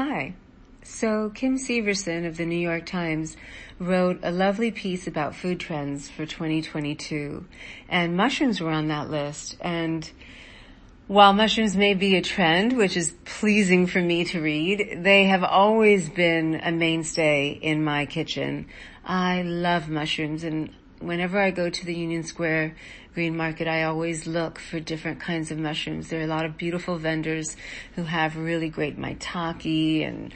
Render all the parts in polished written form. Hi. So Kim Severson of The New York Times wrote a lovely piece about food trends for 2022, and mushrooms were on that list. And while mushrooms may be a trend, which is pleasing for me to read, they have always been a mainstay in my kitchen. I love mushrooms, and whenever I go to the Union Square Green Market, I always look for different kinds of mushrooms. There are a lot of beautiful vendors who have really great maitake and,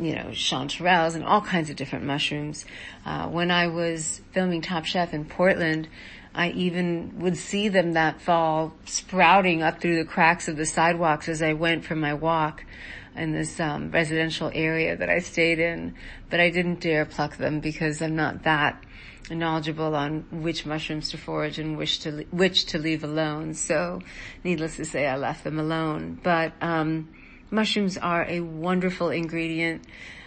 chanterelles and all kinds of different mushrooms. When I was filming Top Chef in Portland, I even would see them that fall sprouting up through the cracks of the sidewalks as I went for my walk in this residential area that I stayed in. But I didn't dare pluck them because I'm not that knowledgeable on which mushrooms to forage and which to leave alone. So needless to say, I left them alone. But mushrooms are a wonderful ingredient.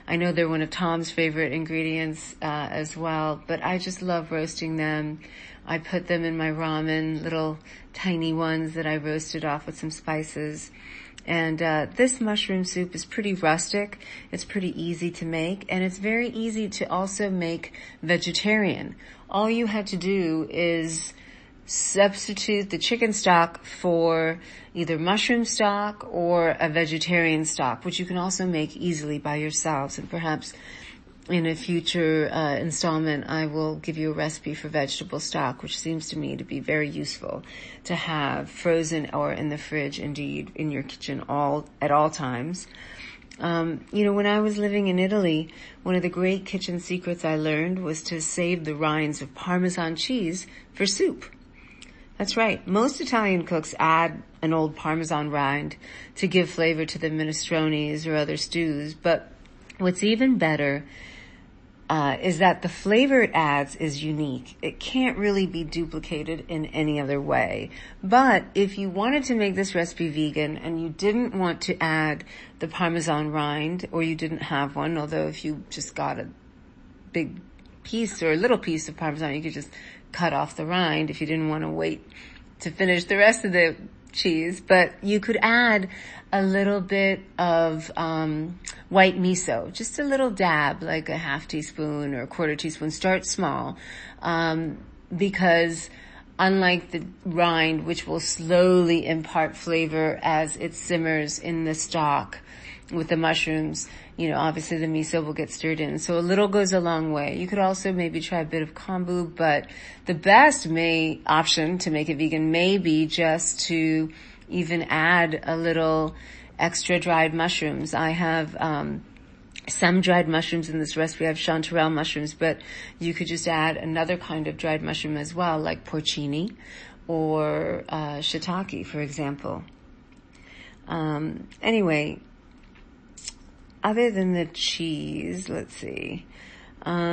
I know they're one of Tom's favorite ingredients as well, but I just love roasting them. I put them in my ramen, little tiny ones that I roasted off with some spices. And this mushroom soup is pretty rustic. It's pretty easy to make, and it's very easy to also make vegetarian. All you had to do is substitute the chicken stock for either mushroom stock or a vegetarian stock, which you can also make easily by yourselves. And perhaps in a future installment, I will give you a recipe for vegetable stock, which seems to me to be very useful to have frozen or in the fridge, indeed, in your kitchen at all times. When I was living in Italy, one of the great kitchen secrets I learned was to save the rinds of Parmesan cheese for soup. That's right. Most Italian cooks add an old Parmesan rind to give flavor to the minestrones or other stews, but what's even better is that the flavor it adds is unique. It can't really be duplicated in any other way. But if you wanted to make this recipe vegan and you didn't want to add the Parmesan rind, or you didn't have one, although if you just got a big piece or a little piece of Parmesan, you could just cut off the rind if you didn't want to wait to finish the rest of the cheese, but you could add a little bit of white miso, just a little dab, like a half teaspoon or a quarter teaspoon. Start small, because unlike the rind, which will slowly impart flavor as it simmers in the stock with the mushrooms, obviously the miso will get stirred in. So a little goes a long way. You could also maybe try a bit of kombu, but the best option to make it vegan may be just to even add a little extra dried mushrooms. I have some dried mushrooms in this recipe. I have chanterelle mushrooms, but you could just add another kind of dried mushroom as well, like porcini or shiitake, for example. Anyway, other than the cheese, let's see. I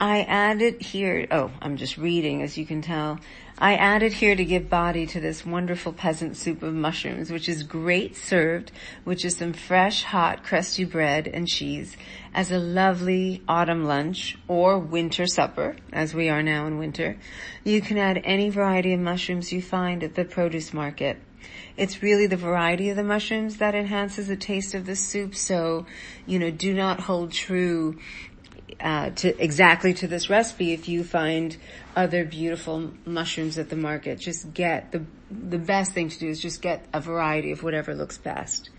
added here, I'm just reading, as you can tell. I added here to give body to this wonderful peasant soup of mushrooms, which is great served, which is some fresh, hot, crusty bread and cheese as a lovely autumn lunch or winter supper, as we are now in winter. You can add any variety of mushrooms you find at the produce market. It's really the variety of the mushrooms that enhances the taste of the soup. So, do not hold true to this recipe if you find other beautiful mushrooms at the market. Just get the best thing to do is just get a variety of whatever looks best.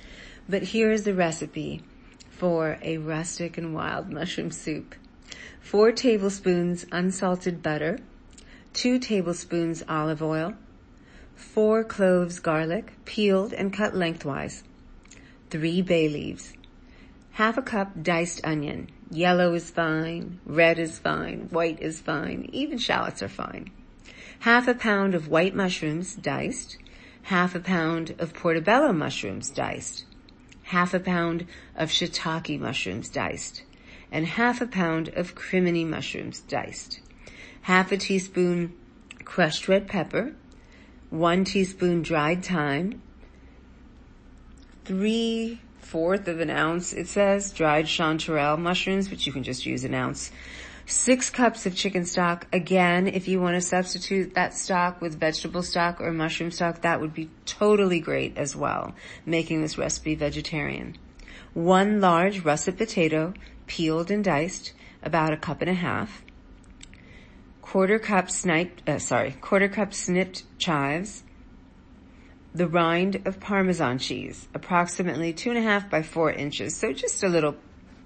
But here is the recipe for a rustic and wild mushroom soup. 4 tablespoons unsalted butter, 2 tablespoons olive oil, 4 cloves garlic, peeled and cut lengthwise, 3 bay leaves, half a cup diced onion. Yellow is fine, red is fine, white is fine, even shallots are fine. Half a pound of white mushrooms diced, half a pound of portobello mushrooms diced, half a pound of shiitake mushrooms diced, and half a pound of crimini mushrooms diced, half a teaspoon crushed red pepper, 1 teaspoon dried thyme, 3/4 of an ounce, it says, dried chanterelle mushrooms, which you can just use an ounce, 6 cups of chicken stock. Again, if you want to substitute that stock with vegetable stock or mushroom stock, that would be totally great as well, making this recipe vegetarian. 1 large russet potato, peeled and diced, about 1.5 cups. 1/4 cup snipped chives. The rind of Parmesan cheese, approximately 2.5 by 4 inches, so just a little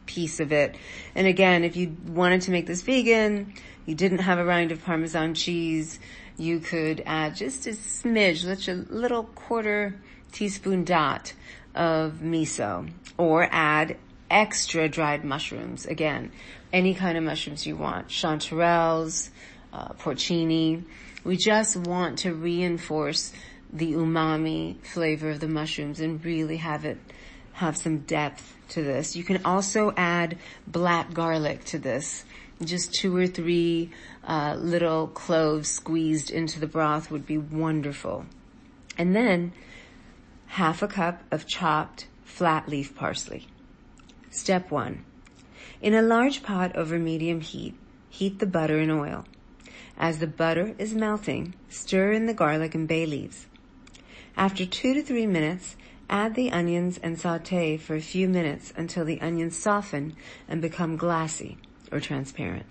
piece of it. And again, if you wanted to make this vegan, you didn't have a rind of Parmesan cheese, you could add just a smidge, such a little 1/4 teaspoon dot of miso, or add extra dried mushrooms. Again, any kind of mushrooms you want, chanterelles, porcini. We just want to reinforce the umami flavor of the mushrooms and really have some depth to this. You can also add black garlic to this. Just 2 or 3 little cloves squeezed into the broth would be wonderful. And then 1/2 cup of chopped flat leaf parsley. Step 1. In a large pot over medium heat, heat the butter and oil. As the butter is melting, stir in the garlic and bay leaves. After 2 to 3 minutes, add the onions and sauté for a few minutes until the onions soften and become glassy or transparent.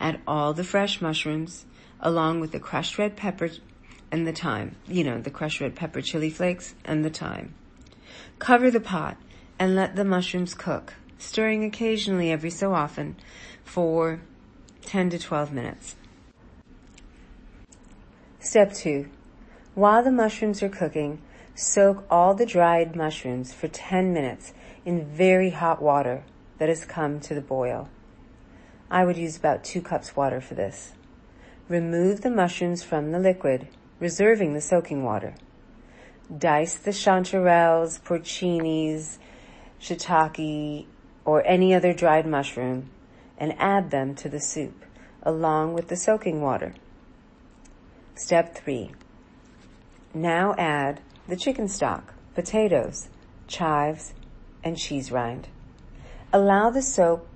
Add all the fresh mushrooms along with the crushed red pepper and the thyme. The crushed red pepper chili flakes and the thyme. Cover the pot and let the mushrooms cook, stirring occasionally every so often for 10 to 12 minutes. Step 2. While the mushrooms are cooking, soak all the dried mushrooms for 10 minutes in very hot water that has come to the boil. I would use about 2 cups water for this. Remove the mushrooms from the liquid, reserving the soaking water. Dice the chanterelles, porcinis, shiitake, or any other dried mushroom, and add them to the soup, along with the soaking water. Step 3. Now add the chicken stock, potatoes, chives, and cheese rind. Allow the soup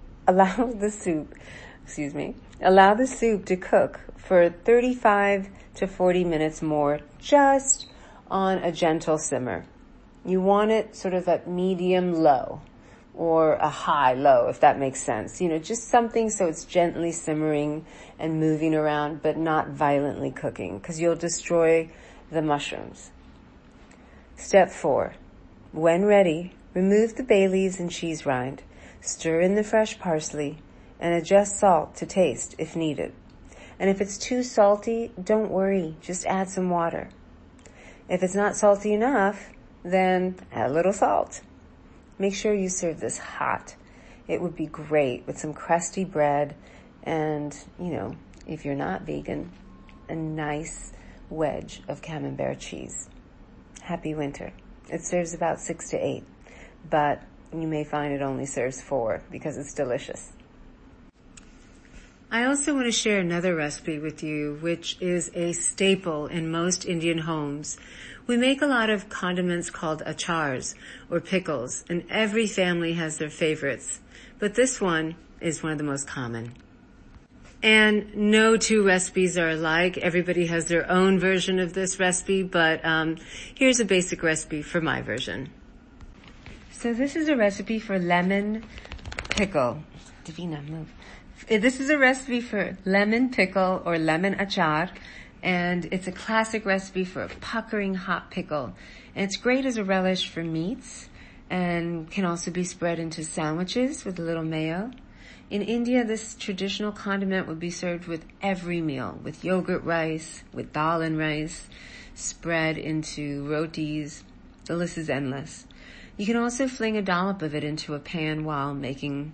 to cook for 35 to 40 minutes more, just on a gentle simmer. You want it sort of at medium-low, or a high-low, if that makes sense. Just something so it's gently simmering and moving around, but not violently cooking, because you'll destroy the mushrooms. Step 4. When ready, remove the bay leaves and cheese rind, stir in the fresh parsley, and adjust salt to taste if needed. And if it's too salty, don't worry, just add some water. If it's not salty enough, then add a little salt. Make sure you serve this hot. It would be great with some crusty bread and, if you're not vegan, a nice wedge of camembert cheese. Happy winter. It serves about 6 to 8, but you may find it only serves 4 because it's delicious. I also want to share another recipe with you, which is a staple in most Indian homes. We make a lot of condiments called achars or pickles, and every family has their favorites, but this one is one of the most common. And no two recipes are alike. Everybody has their own version of this recipe, but here's a basic recipe for my version. So this is a recipe for lemon pickle. Divina, move. This is a recipe for lemon pickle or lemon achar, and it's a classic recipe for a puckering hot pickle. And it's great as a relish for meats and can also be spread into sandwiches with a little mayo. In India, this traditional condiment would be served with every meal, with yogurt rice, with dal and rice, spread into rotis. The list is endless. You can also fling a dollop of it into a pan while making,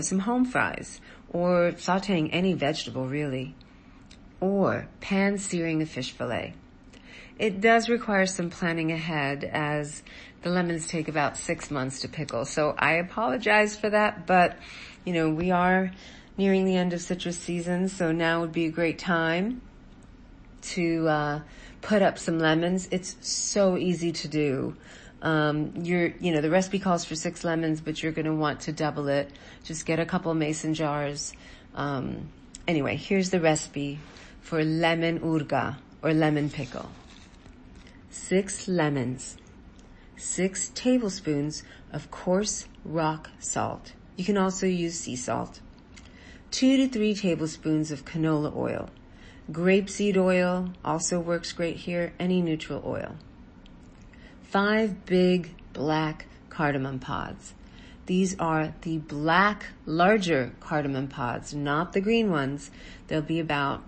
some home fries, or sautéing any vegetable really, or pan searing a fish fillet. It does require some planning ahead, as the lemons take about 6 months to pickle, so I apologize for that, but we are nearing the end of citrus season, so now would be a great time to put up some lemons. It's so easy to do. The recipe calls for 6 lemons, but you're going to want to double it. Just get a couple mason jars, Anyway, here's the recipe for lemon urga or lemon pickle. 6 lemons, 6 tablespoons of coarse rock salt. You can also use sea salt. 2 to 3 tablespoons of canola oil. Grapeseed oil also works great here, any neutral oil. 5 big black cardamom pods. These are the black, larger cardamom pods, not the green ones. They'll be about,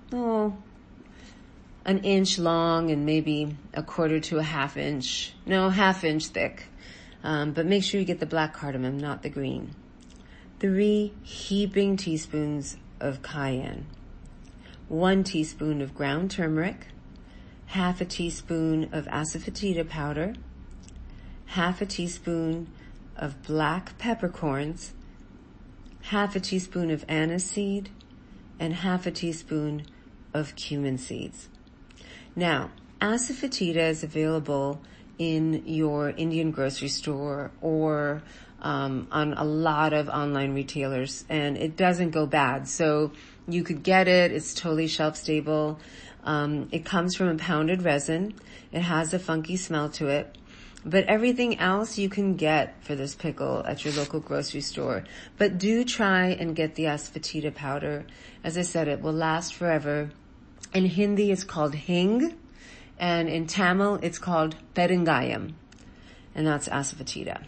an inch long and maybe a quarter to a half inch. No, half inch thick. But make sure you get the black cardamom, not the green. 3 heaping teaspoons of cayenne. 1 teaspoon of ground turmeric. Half a teaspoon of asafoetida powder. Half a teaspoon of black peppercorns, half a teaspoon of anise seed, and half a teaspoon of cumin seeds. Now, asafoetida is available in your Indian grocery store or on a lot of online retailers, and it doesn't go bad. So you could get it. It's totally shelf stable. It comes from a pounded resin. It has a funky smell to it. But everything else you can get for this pickle at your local grocery store. But do try and get the asafoetida powder. As I said, it will last forever. In Hindi, it's called hing. And in Tamil, it's called peringayam. And that's asafoetida.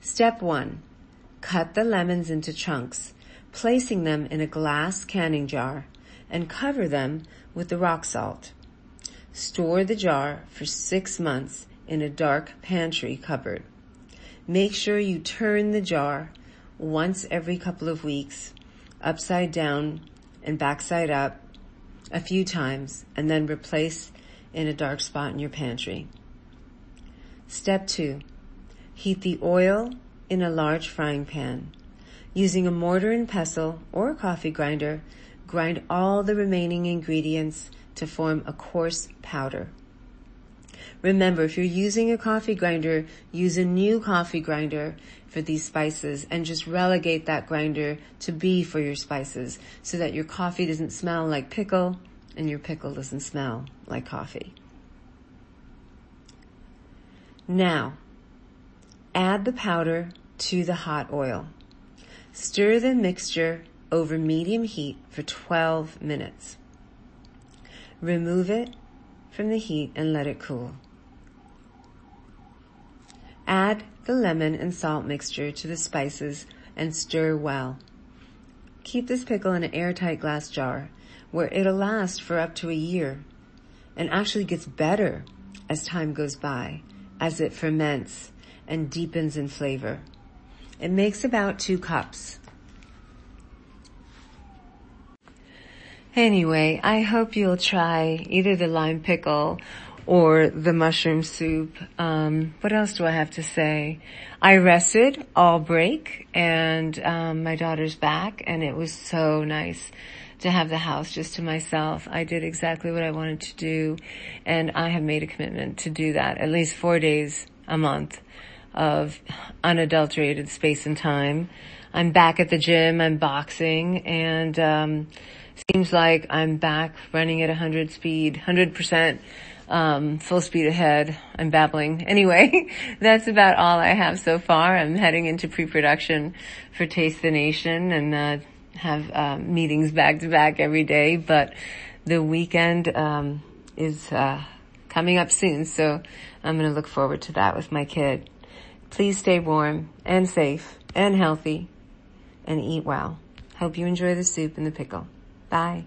Step 1. Cut the lemons into chunks, placing them in a glass canning jar, and cover them with the rock salt. Store the jar for 6 months in a dark pantry cupboard. Make sure you turn the jar once every couple of weeks, upside down and backside up a few times, and then replace in a dark spot in your pantry. Step 2. Heat the oil in a large frying pan. Using a mortar and pestle or a coffee grinder, grind all the remaining ingredients to form a coarse powder. Remember, if you're using a coffee grinder, use a new coffee grinder for these spices and just relegate that grinder to be for your spices so that your coffee doesn't smell like pickle and your pickle doesn't smell like coffee. Now, add the powder to the hot oil. Stir the mixture over medium heat for 12 minutes. Remove it from the heat and let it cool. Add the lemon and salt mixture to the spices and stir well. Keep this pickle in an airtight glass jar where it'll last for up to a year and actually gets better as time goes by as it ferments and deepens in flavor. It makes about 2 cups. Anyway, I hope you'll try either the lime pickle or the mushroom soup. What else do I have to say? I rested all break and my daughter's back, and it was so nice to have the house just to myself. I did exactly what I wanted to do, and I have made a commitment to do that at least 4 days a month of unadulterated space and time. I'm back at the gym, I'm boxing, and seems like I'm back running at 100%, full speed ahead. I'm babbling. Anyway, that's about all I have so far. I'm heading into pre-production for Taste the Nation and have meetings back to back every day. But the weekend is coming up soon, so I'm going to look forward to that with my kid. Please stay warm and safe and healthy and eat well. Hope you enjoy the soup and the pickle. Bye.